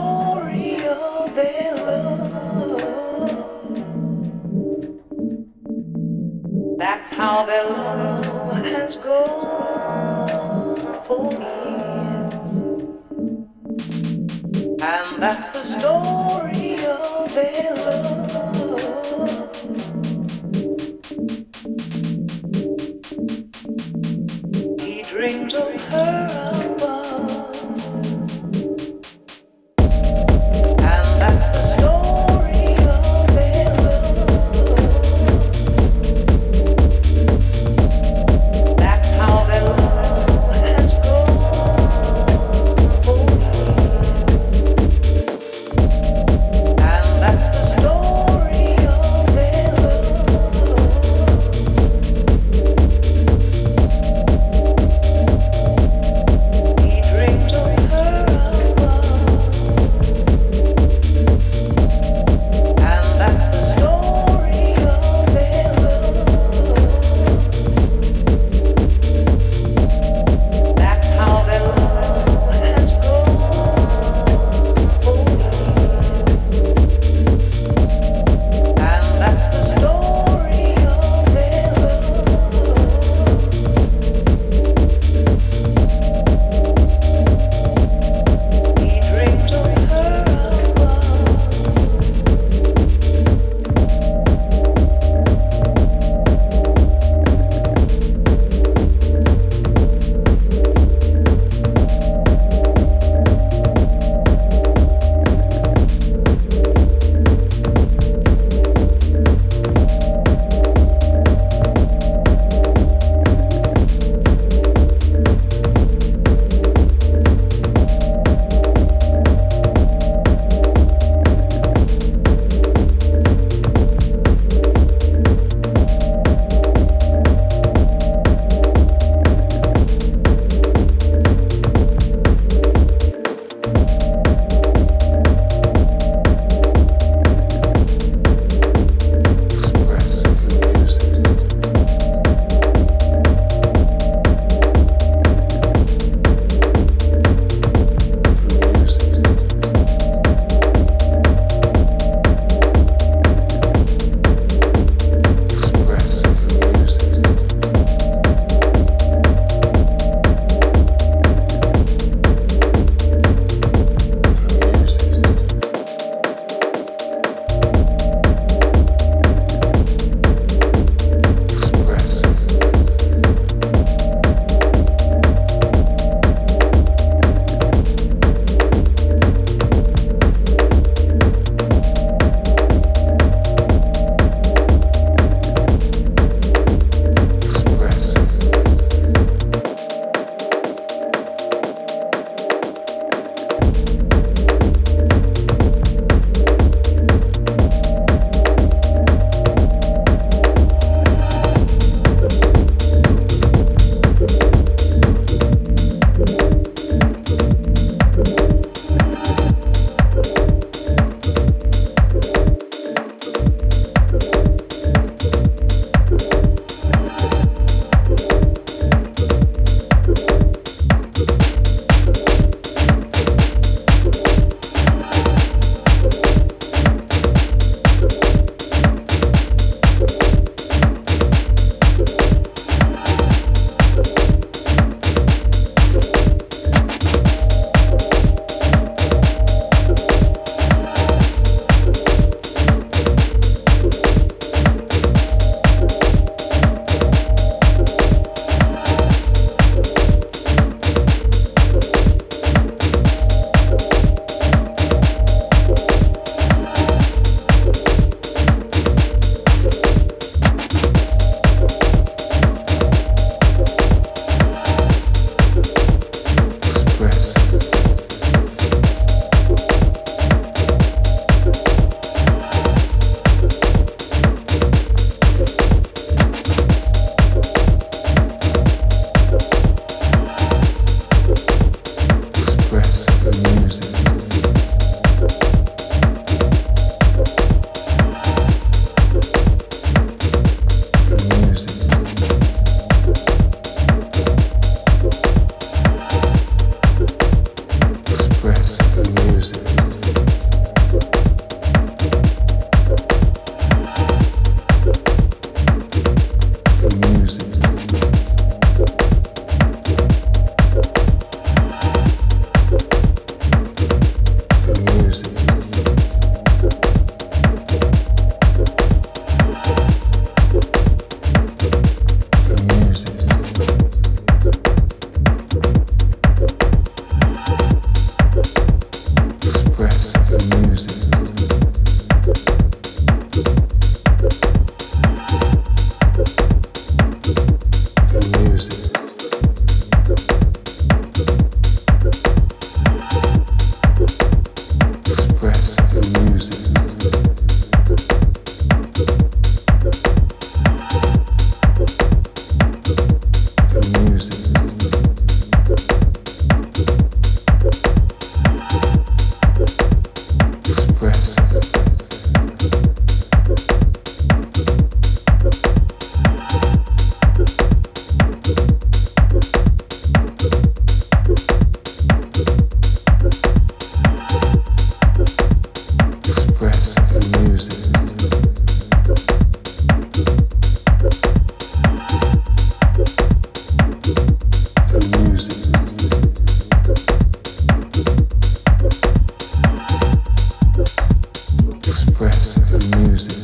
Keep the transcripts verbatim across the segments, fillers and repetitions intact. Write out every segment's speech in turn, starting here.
glory of their love. That's how their love has gone for years, and that's the story of their love. He dreams of her. That's the story. express the music.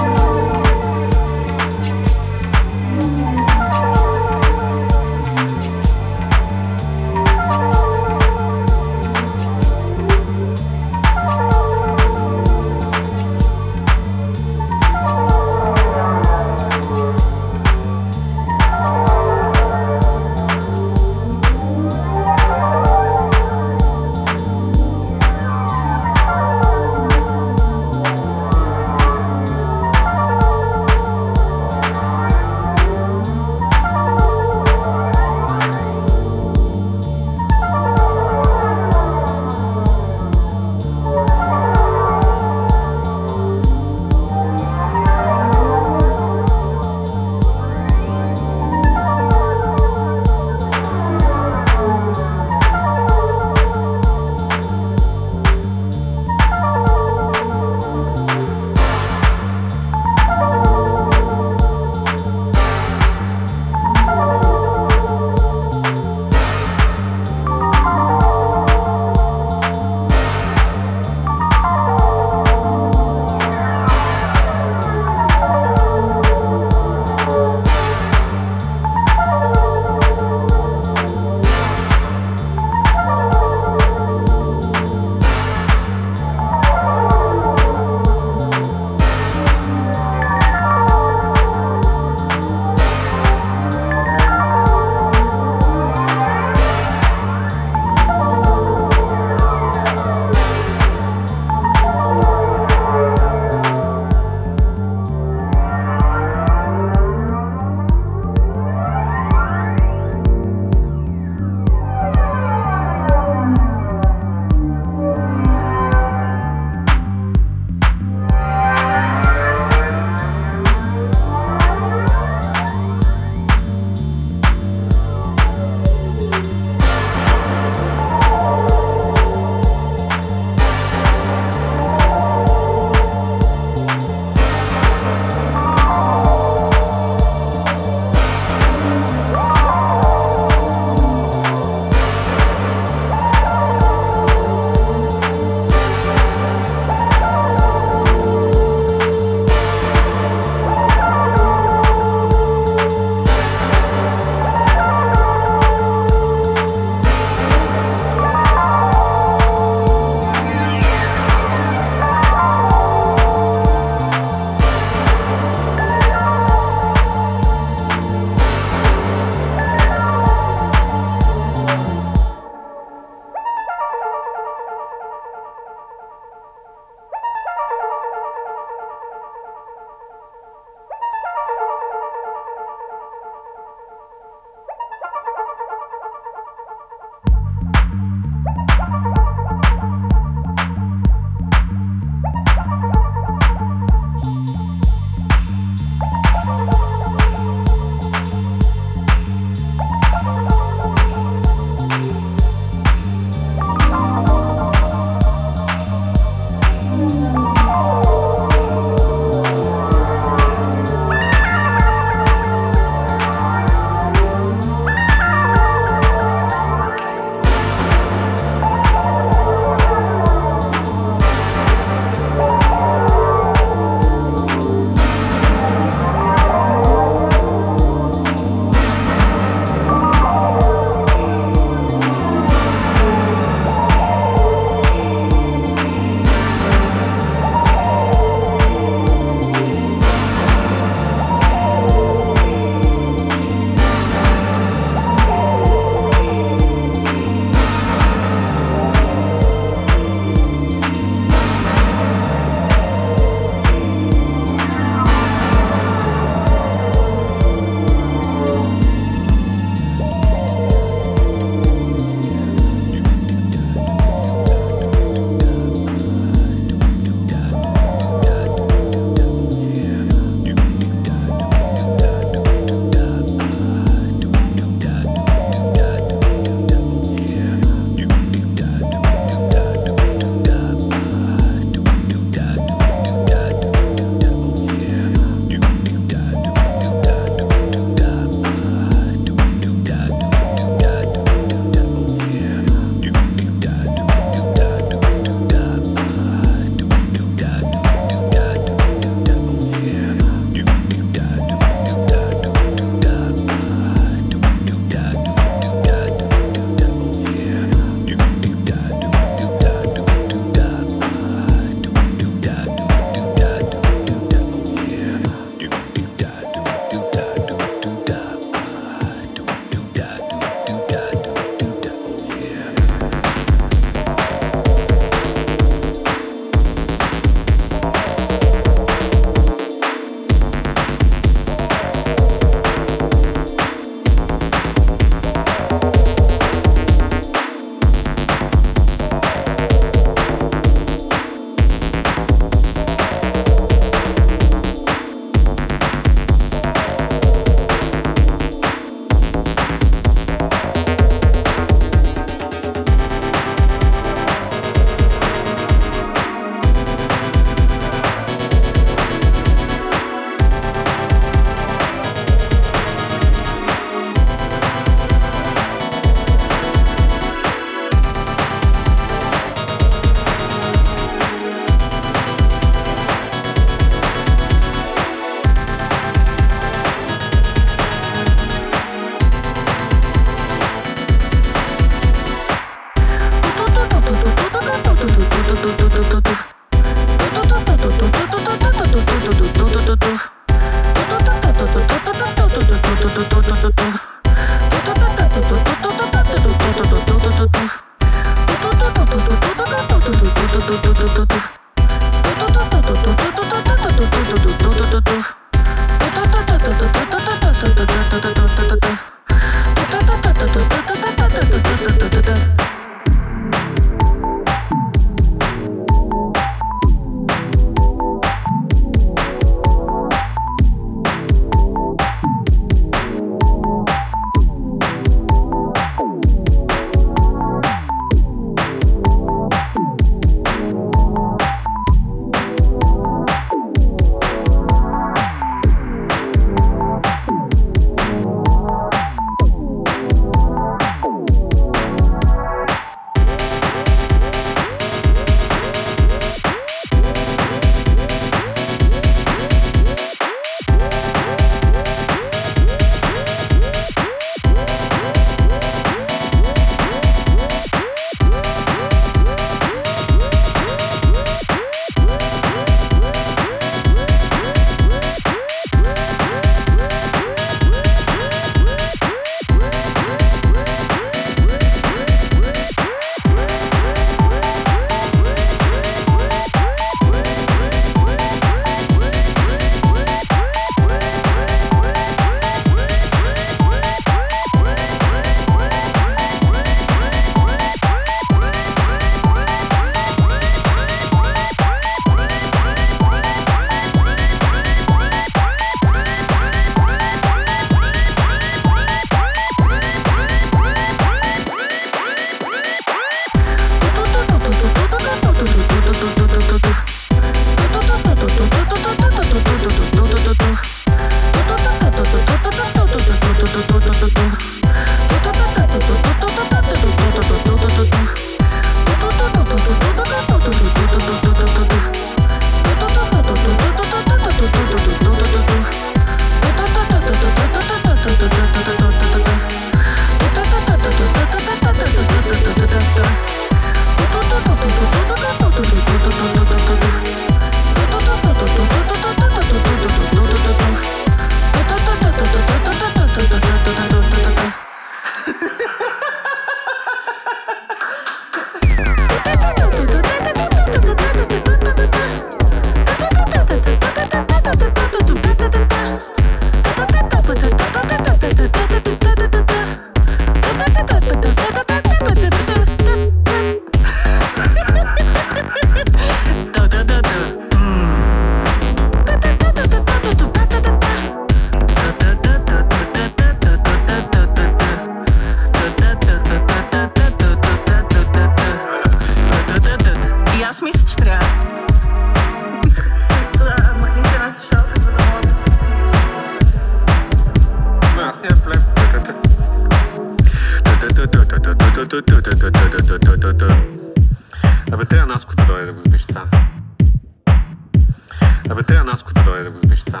Abi te anaskutarı edip uzbişten.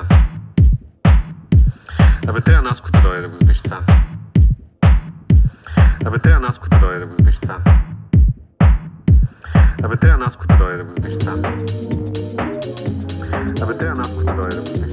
Abi te anaskutarı edip uzbişten. Abi te anaskutarı edip uzbişten. Abi te anaskutarı edip uzbişten. Abi te anaskutarı edip uzbişten.